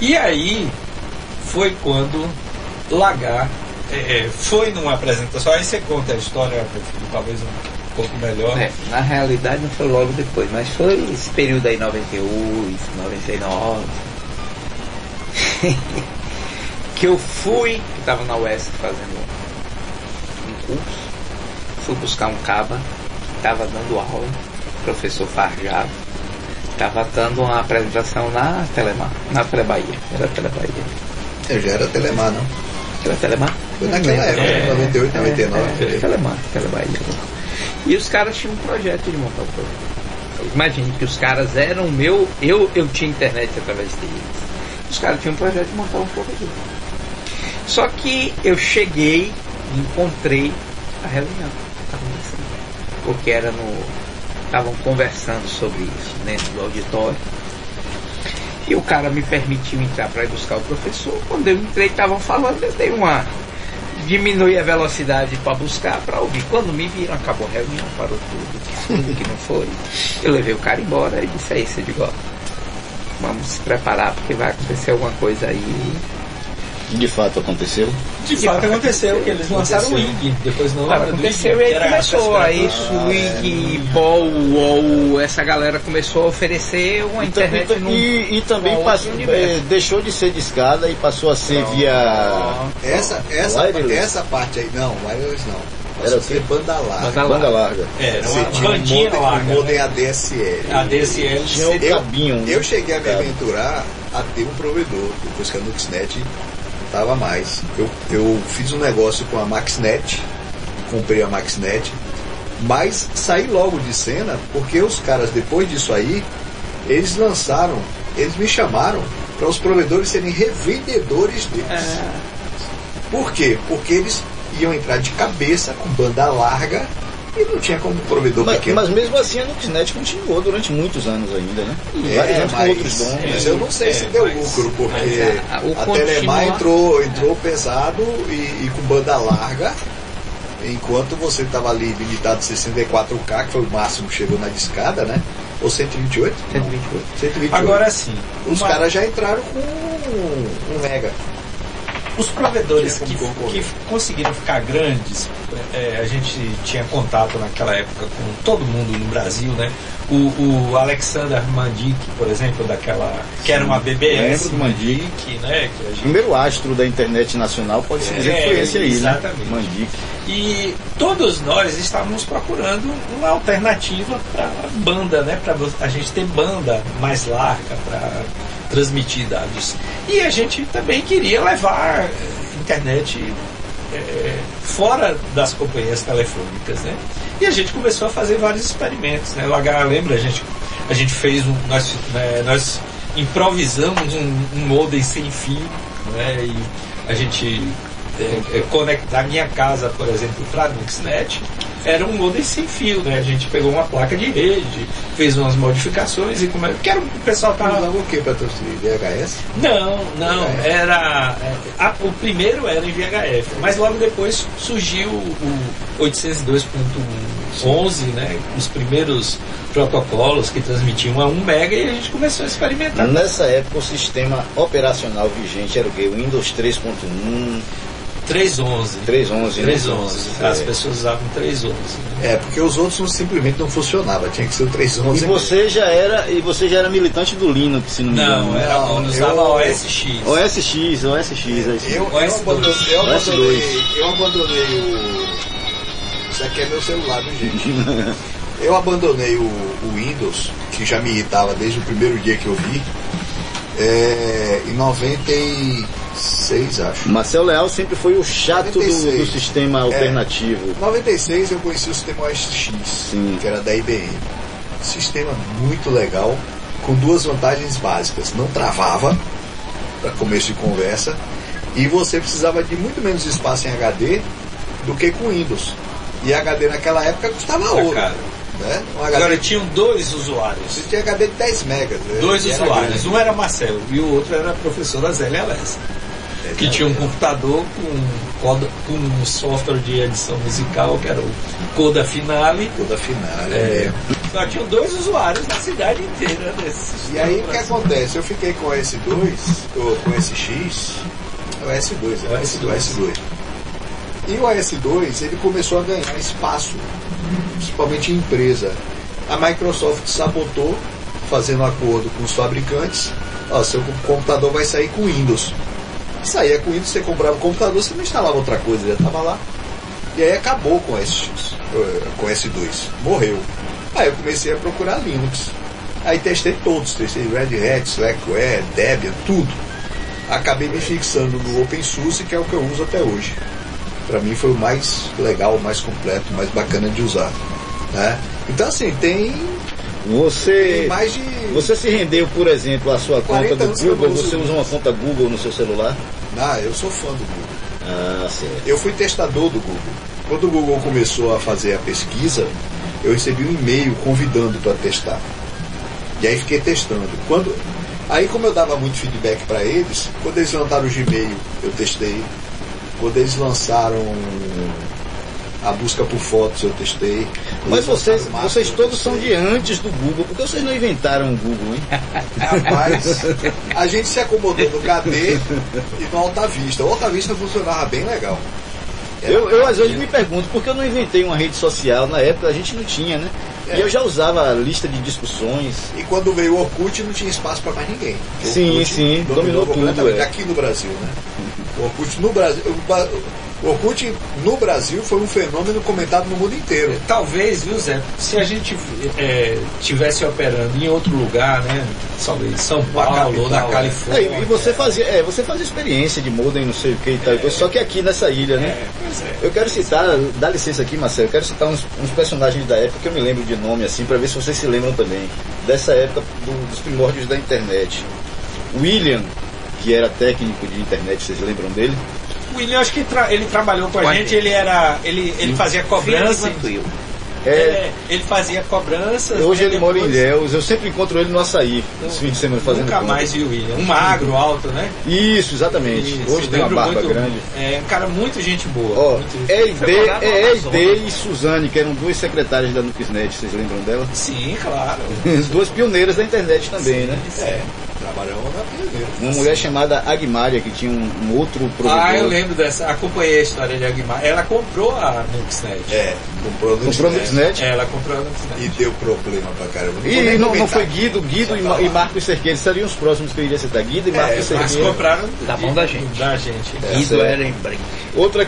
E aí foi quando Lagar foi numa apresentação. Aí você conta a história, talvez um pouco melhor. Na realidade não foi logo depois, mas foi esse período aí, 98, 99. Que eu fui, que estava na UESC fazendo um curso, fui buscar um caba que estava dando aula, professor Farjado, estava dando uma apresentação na Telemar, na Telebahia. Era Telebahia. Eu já era Telemar, não? Era Telemar? Foi naquela época, 98, 99. Telemar, Telebahia. E os caras tinham um projeto de montar o projeto. Imagine que os caras eram meu, eu tinha internet através deles. Os caras tinham um projeto de montar um pouco aqui. Só que eu cheguei e encontrei a reunião. Porque era no... Estavam conversando sobre isso dentro do auditório. E o cara me permitiu entrar para ir buscar o professor. Quando eu entrei, estavam falando, eu dei uma... Diminui a velocidade para buscar, para ouvir. Quando me viram, acabou a reunião, parou tudo que não foi. Eu levei o cara embora e disse, é isso, eu digo, ó, vamos se preparar porque vai acontecer alguma coisa aí. De fato aconteceu? De fato aconteceu, que eles lançaram o IG. Depois não aconteceu e aí começou. Aí Swig, Bol, UOL, essa galera começou a oferecer uma internet. E também passou, deixou de ser discada e passou a ser essa parte aí, não, wireless não. Era ser banda larga. Era uma bandinha larga. Modem ADSL. ADSL eu cheguei a me aventurar a ter um provedor, depois que a Nuxnet não estava mais. Eu fiz um negócio com a Maxnet, comprei a Maxnet, mas saí logo de cena, porque os caras, depois disso aí, eles me chamaram para os provedores serem revendedores deles. Por quê? Porque eles iam entrar de cabeça com banda larga e não tinha como provedor pequeno. Mas mesmo assim a Nuxnet continuou durante muitos anos ainda, né? Vários anos com outros donos. Mas eu não sei se deu lucro, porque a Telemar entrou pesado e com banda larga, enquanto você estava ali limitado a 64K, que foi o máximo que chegou na discada, né? Ou 128? 128. Agora sim. Os caras já entraram com 1 mega. Os provedores que conseguiram ficar grandes, a gente tinha contato naquela época com todo mundo no Brasil, né? O Alexander Mandic, por exemplo, que era uma BBS, Mandic, né? Que gente... Primeiro astro da internet nacional, pode se dizer que foi esse aí, exatamente, né? Mandic. E todos nós estávamos procurando uma alternativa para banda, né? Para a gente ter banda mais larga, para transmitir dados. E a gente também queria levar internet fora das companhias telefônicas, né? E a gente começou a fazer vários experimentos, né? Lagar, lembra? A gente fez um... Nós improvisamos um modem sem fio, né? E a gente conectar a minha casa, por exemplo, para a Nuxnet, era um modem sem fio, né? A gente pegou uma placa de rede, fez umas modificações e como é que era, o pessoal tava usando o que para transferir? VHS? Não, VHF. Era o primeiro era em VHF, mas logo depois surgiu o 802.11, né? Os primeiros protocolos que transmitiam a 1 mega e a gente começou a experimentar. Nessa época o sistema operacional vigente era o que? Windows 3.1. 3.11. As pessoas usavam 3.11. Porque os outros simplesmente não funcionavam, tinha que ser o 3.11. E você já era militante do Linux, se não me engano. Não, usava OSX. OSX. Eu abandonei o... Isso aqui é meu celular, viu, gente? Eu abandonei o Windows, que já me irritava desde o primeiro dia que eu vi, em 90... 96, acho. Marcel Leal sempre foi o chato do sistema alternativo. Em 96 eu conheci o sistema OSX, sim, que era da IBM. Sistema muito legal, com duas vantagens básicas. Não travava, para começo de conversa, e você precisava de muito menos espaço em HD do que com Windows. E HD naquela época custava ouro. Né? Um HD... Agora tinham dois usuários. Você tinha HD de 10 megas. Dois usuários. Um era Marcelo e o outro era a professora Zélia Lessa, que tinha um computador com um software de edição musical que era o Coda Finale. Coda Finale. Só tinham dois usuários na cidade inteira desse. E aí o que acontece? Eu fiquei com o S2, ou com o SX, o S2, é o S2. E o OS/2 ele começou a ganhar espaço, principalmente em empresa. A Microsoft sabotou, fazendo um acordo com os fabricantes. Ó, seu computador vai sair com Windows. Saía com Windows, você comprava o computador, você não instalava outra coisa, ele já estava lá. E aí acabou com o S2, morreu. Aí eu comecei a procurar Linux. Aí testei todos, testei Red Hat, Slackware, Debian, tudo. Acabei me fixando no OpenSUSE, que é o que eu uso até hoje. Para mim foi o mais legal, o mais completo, o mais bacana de usar, né? Então assim, tem mais de... Você se rendeu, por exemplo, à sua conta do Google? Você usa uma conta Google no seu celular? Ah, eu sou fã do Google. Ah, certo. Eu fui testador do Google. Quando o Google começou a fazer a pesquisa, eu recebi um e-mail convidando para testar. E aí fiquei testando. Aí como eu dava muito feedback para eles, quando eles levantaram o Gmail, eu testei. Quando eles lançaram a busca por fotos, eu testei. Mas vocês todos são de antes do Google. Por que vocês não inventaram o Google, hein? Rapaz, a gente se acomodou no KD e no Alta Vista. O Alta Vista funcionava bem legal. Eu às vezes me pergunto por que eu não inventei uma rede social. Na época a gente não tinha, né? E eu já usava a lista de discussões. E quando veio o Orkut, não tinha espaço para mais ninguém. Sim, dominou tudo. Aqui no Brasil, né? O Orkut no Brasil foi um fenômeno comentado no mundo inteiro. Talvez, viu, Zé? Se a gente tivesse operando em outro lugar, né? Talvez São Paulo ou na Califórnia. E você fazia experiência de modem, não sei o que e tal. Só que aqui nessa ilha, né? Eu quero citar, dá licença aqui, Marcelo, eu quero citar uns personagens da época que eu me lembro de nome assim, para ver se vocês se lembram também. Dessa época dos primórdios da internet. William, que era técnico de internet, vocês lembram dele? O William, acho que ele trabalhou com a gente, ele fazia cobrança. Ele fazia cobranças. Hoje ele mora em Ilhéus, eu sempre encontro ele no açaí, nos fins de semana fazendo nunca conta. Mais vi o William, um magro, alto, né? Isso, exatamente. Isso, hoje tem uma barba muito grande. É, um cara muito gente boa. E Suzane, que eram duas secretárias da Nuxnet, vocês lembram dela? Sim, claro. As duas pioneiras da internet também, sim, né? Sim. Trabalhou na pioneira. Uma mulher chamada Agmária, que tinha um outro provedor. Ah, eu lembro dessa, acompanhei a história de Agmária. Ela comprou a Nuxnet. Comprou a Nuxnet. Ela comprou a Nuxnet. E deu problema pra caramba. E não foi Guido e Marcos Cerqueira, seriam os próximos que eu iria citar. Guido e Marcos Cerqueira. Mas compraram da mão da gente. Guido era em brinco. Outro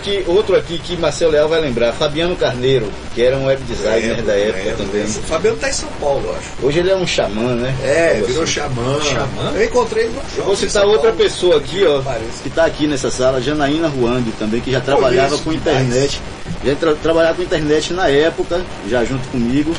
aqui que Marcelo Leal vai lembrar, Fabiano Carneiro, que era um web designer da época também. Fabiano tá em São Paulo, acho. Hoje ele é um xamã, né? Virou xamã. Eu encontrei ele no show. Vou citar outra pessoa aqui, ó, que está aqui nessa sala, Janaína Ruang também, que já trabalhava com internet. Já trabalhava com internet na época, já junto comigo.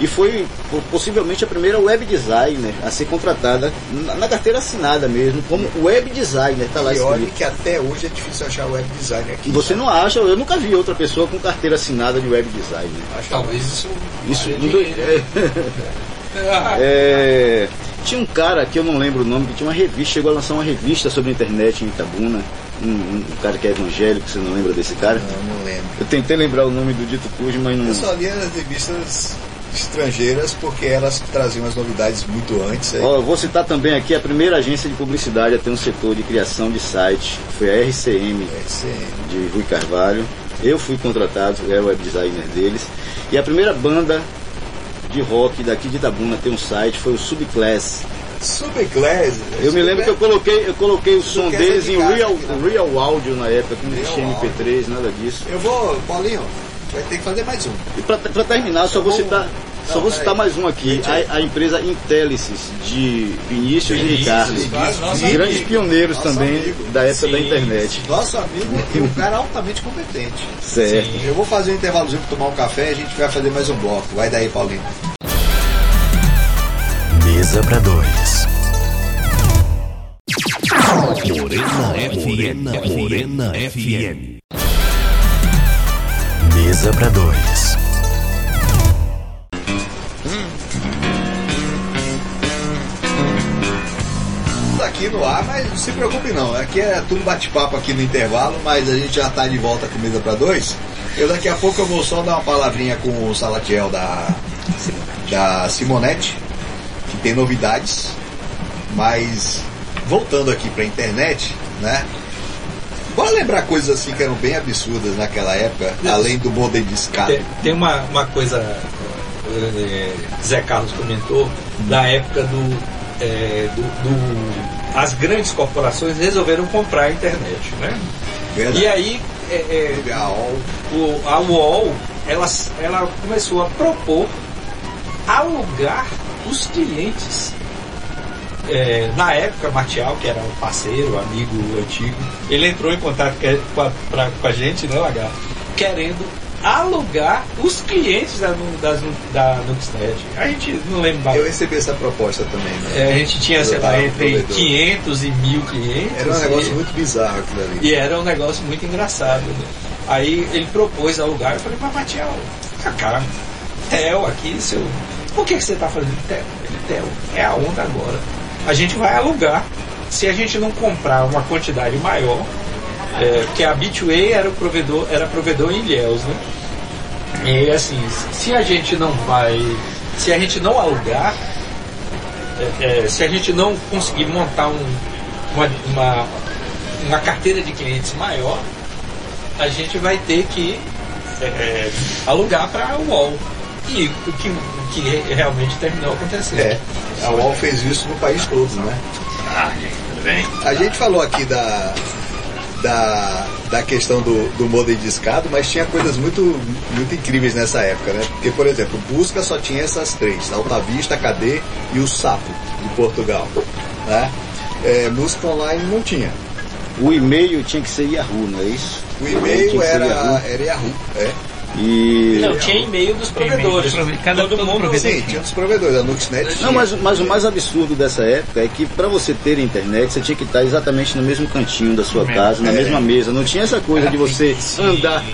E foi possivelmente a primeira web designer a ser contratada, na carteira assinada mesmo, como web designer. Tá lá escrito. E olha que até hoje é difícil achar web designer aqui. Você não acha, eu nunca vi outra pessoa com carteira assinada de web designer. Talvez isso tudo. Tinha um cara que eu não lembro o nome, que tinha uma revista, chegou a lançar uma revista sobre a internet em Itabuna, um cara que é evangélico, você não lembra desse cara? Não lembro. Eu tentei lembrar o nome do dito cujo, mas não... Eu só lia as revistas estrangeiras porque elas traziam as novidades muito antes. Ó, eu vou citar também aqui a primeira agência de publicidade a ter um setor de criação de site, foi a RCM. De Rui Carvalho. Eu fui contratado, eu era o web designer deles, e a primeira banda de rock daqui de Itabuna tem um site, foi o Subclass. Eu me lembro que eu coloquei o som deles em real áudio na época, que não existia MP3, nada disso. Paulinho, vai ter que fazer mais um. E pra terminar, só vou citar Só vou citar mais um aqui, a empresa Intellices, de Vinícius e Ricardo, grandes pioneiros também da época da internet. Nosso amigo e um cara altamente competente. Certo. Eu vou fazer um intervalozinho para tomar um café e a gente vai fazer mais um bloco. Vai daí, Paulinho. Mesa para dois. Morena FM. Mesa para dois. Aqui no ar, mas não se preocupe não, aqui é tudo bate-papo aqui no intervalo, mas a gente já está de volta com Mesa para Dois. Eu daqui a pouco eu vou só dar uma palavrinha com o Salatiel da Simonete, que tem novidades, mas voltando aqui para a internet, né? Bora lembrar coisas assim que eram bem absurdas naquela época, além do modem de escada. Tem uma coisa, Zé Carlos comentou, da época as grandes corporações resolveram comprar a internet, né? Verdade. E aí a UOL ela começou a propor alugar os clientes. Na época, Martial, que era um parceiro, amigo antigo, ele entrou em contato com a gente, né, Lagarto? Querendo alugar os clientes da Nuxnet. A gente não lembra. Eu recebi essa proposta também, né? A gente tinha, sei lá, entre 500 e 1000 clientes. Era um negócio muito bizarro aquilo ali. E era um negócio muito engraçado, né? Aí ele propôs alugar, eu falei, mas Matiel, cara, Tel aqui, seu... Por que você está fazendo Tel? Ele, Tel, é a onda agora. A gente vai alugar. Se a gente não comprar uma quantidade maior... porque a Bitway era provedor em Ilhéus, né? E assim, se a gente não alugar, se a gente não conseguir montar uma carteira de clientes maior, a gente vai ter que alugar para o UOL. E o que realmente terminou acontecendo. A UOL fez isso no país todo, né? A gente falou aqui da questão do modem discado, mas tinha coisas muito, muito incríveis nessa época, né? Porque, por exemplo, busca só tinha essas três: Alta Vista, KD e o Sapo, de Portugal, né? Música online não tinha. O e-mail tinha que ser Yahoo, não é isso? O e-mail era Yahoo, é. E... Não, tinha e-mail dos provedores. Todo mundo provedor. Sim, tinha dos provedores, a Nuxnet. Não, mas o mais absurdo dessa época é que para você ter internet, você tinha que estar exatamente no mesmo cantinho da sua casa, na mesma mesa. Não tinha essa coisa de você andar.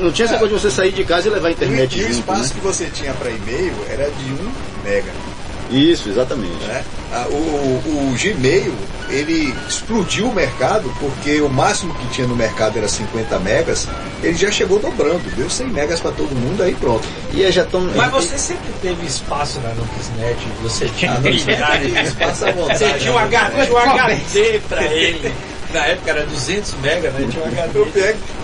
Não tinha essa coisa de você sair de casa e levar a internet. E o espaço que você tinha para e-mail era de 1 mega. Isso, exatamente. O Gmail, ele explodiu o mercado, porque o máximo que tinha no mercado era 50 megas, ele já chegou dobrando, deu 100 megas para todo mundo, aí pronto. E já tão... Mas você sempre teve espaço na Nuxnet, você tinha espaço à vontade. Você tinha um HD para ele. Na época era 200 megas, né? Tinha um HD. O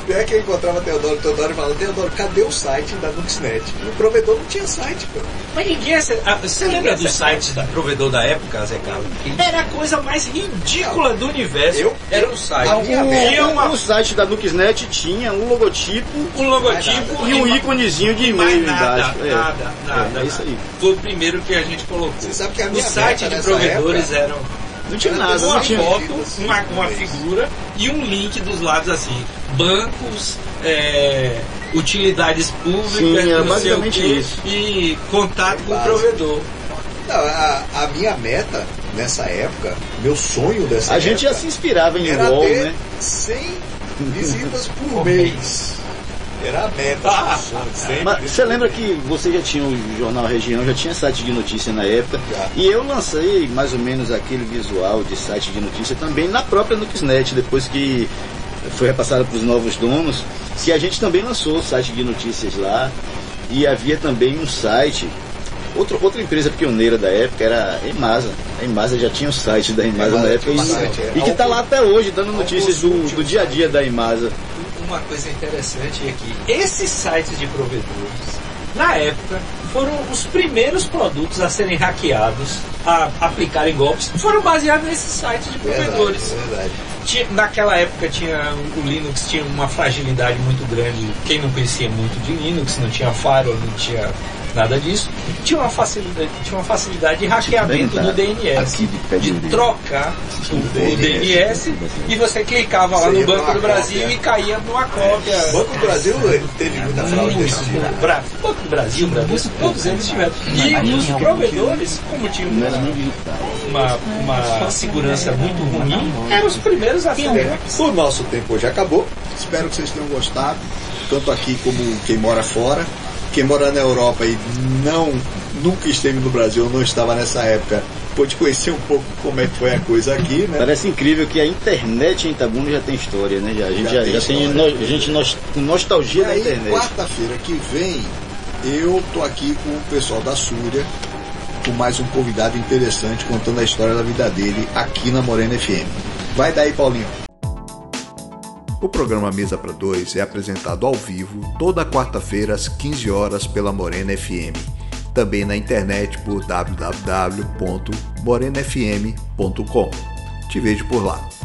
pior que eu encontrava Teodoro falando, Teodoro, cadê o site da Nuxnet? E o provedor não tinha site, pô. Mas ninguém... Você lembra do site do provedor da época, Zé Carlos? Era a coisa mais ridícula do universo. Era o site. O site da Nuxnet tinha um logotipo... Um logotipo e um íconezinho de e-mail embaixo. Nada. É isso aí. Foi o primeiro que a gente colocou. Você sabe que a minha site de provedores eram... Não tinha nada, uma foto, assim, uma figura e um link dos lados assim, bancos, utilidades públicas, isso. E contato com o provedor. Não, a minha meta nessa época, meu sonho dessa época... A gente já se inspirava em UOL, né? 100 visitas por mês. Era a meta. Mas você lembra que você já tinha o Jornal A Região, já tinha site de notícia na época, e eu lancei mais ou menos aquele visual de site de notícia também na própria Nuxnet, depois que foi repassada para os novos donos, que a gente também lançou o site de notícias lá, e havia também um site... Outra empresa pioneira da época era a Imasa. A Imasa já tinha o site da Imasa na época e que está lá até hoje dando notícias do dia a dia da Imasa. Uma coisa interessante é que esses sites de provedores, na época, foram os primeiros produtos a serem hackeados, a aplicarem golpes, foram baseados nesses sites de provedores. Verdade. Naquela época o Linux tinha uma fragilidade muito grande. Quem não conhecia muito de Linux, não tinha firewall, não tinha nada disso, tinha uma facilidade de hackeamento do DNS, de trocar o DNS, e você clicava lá no Banco do Brasil e caía numa cópia. O Banco do Brasil teve muita fraude desse tipo. O Banco do Brasil, todos eles tiveram. E os provedores, como tinham uma segurança muito ruim, eram os primeiros a ter. O nosso tempo hoje acabou. Espero que vocês tenham gostado, tanto aqui como quem mora fora. Quem mora na Europa e nunca esteve no Brasil, não estava nessa época, pôde conhecer um pouco como é que foi a coisa aqui, né? Parece incrível que a internet em Itabuna já tem história, né? A gente tem nostalgia da internet. Quarta-feira que vem, eu tô aqui com o pessoal da Súria, com mais um convidado interessante, contando a história da vida dele aqui na Morena FM. Vai daí, Paulinho. O programa Mesa para 2 é apresentado ao vivo toda quarta-feira às 15 horas pela Morena FM. Também na internet por www.morenafm.com. Te vejo por lá.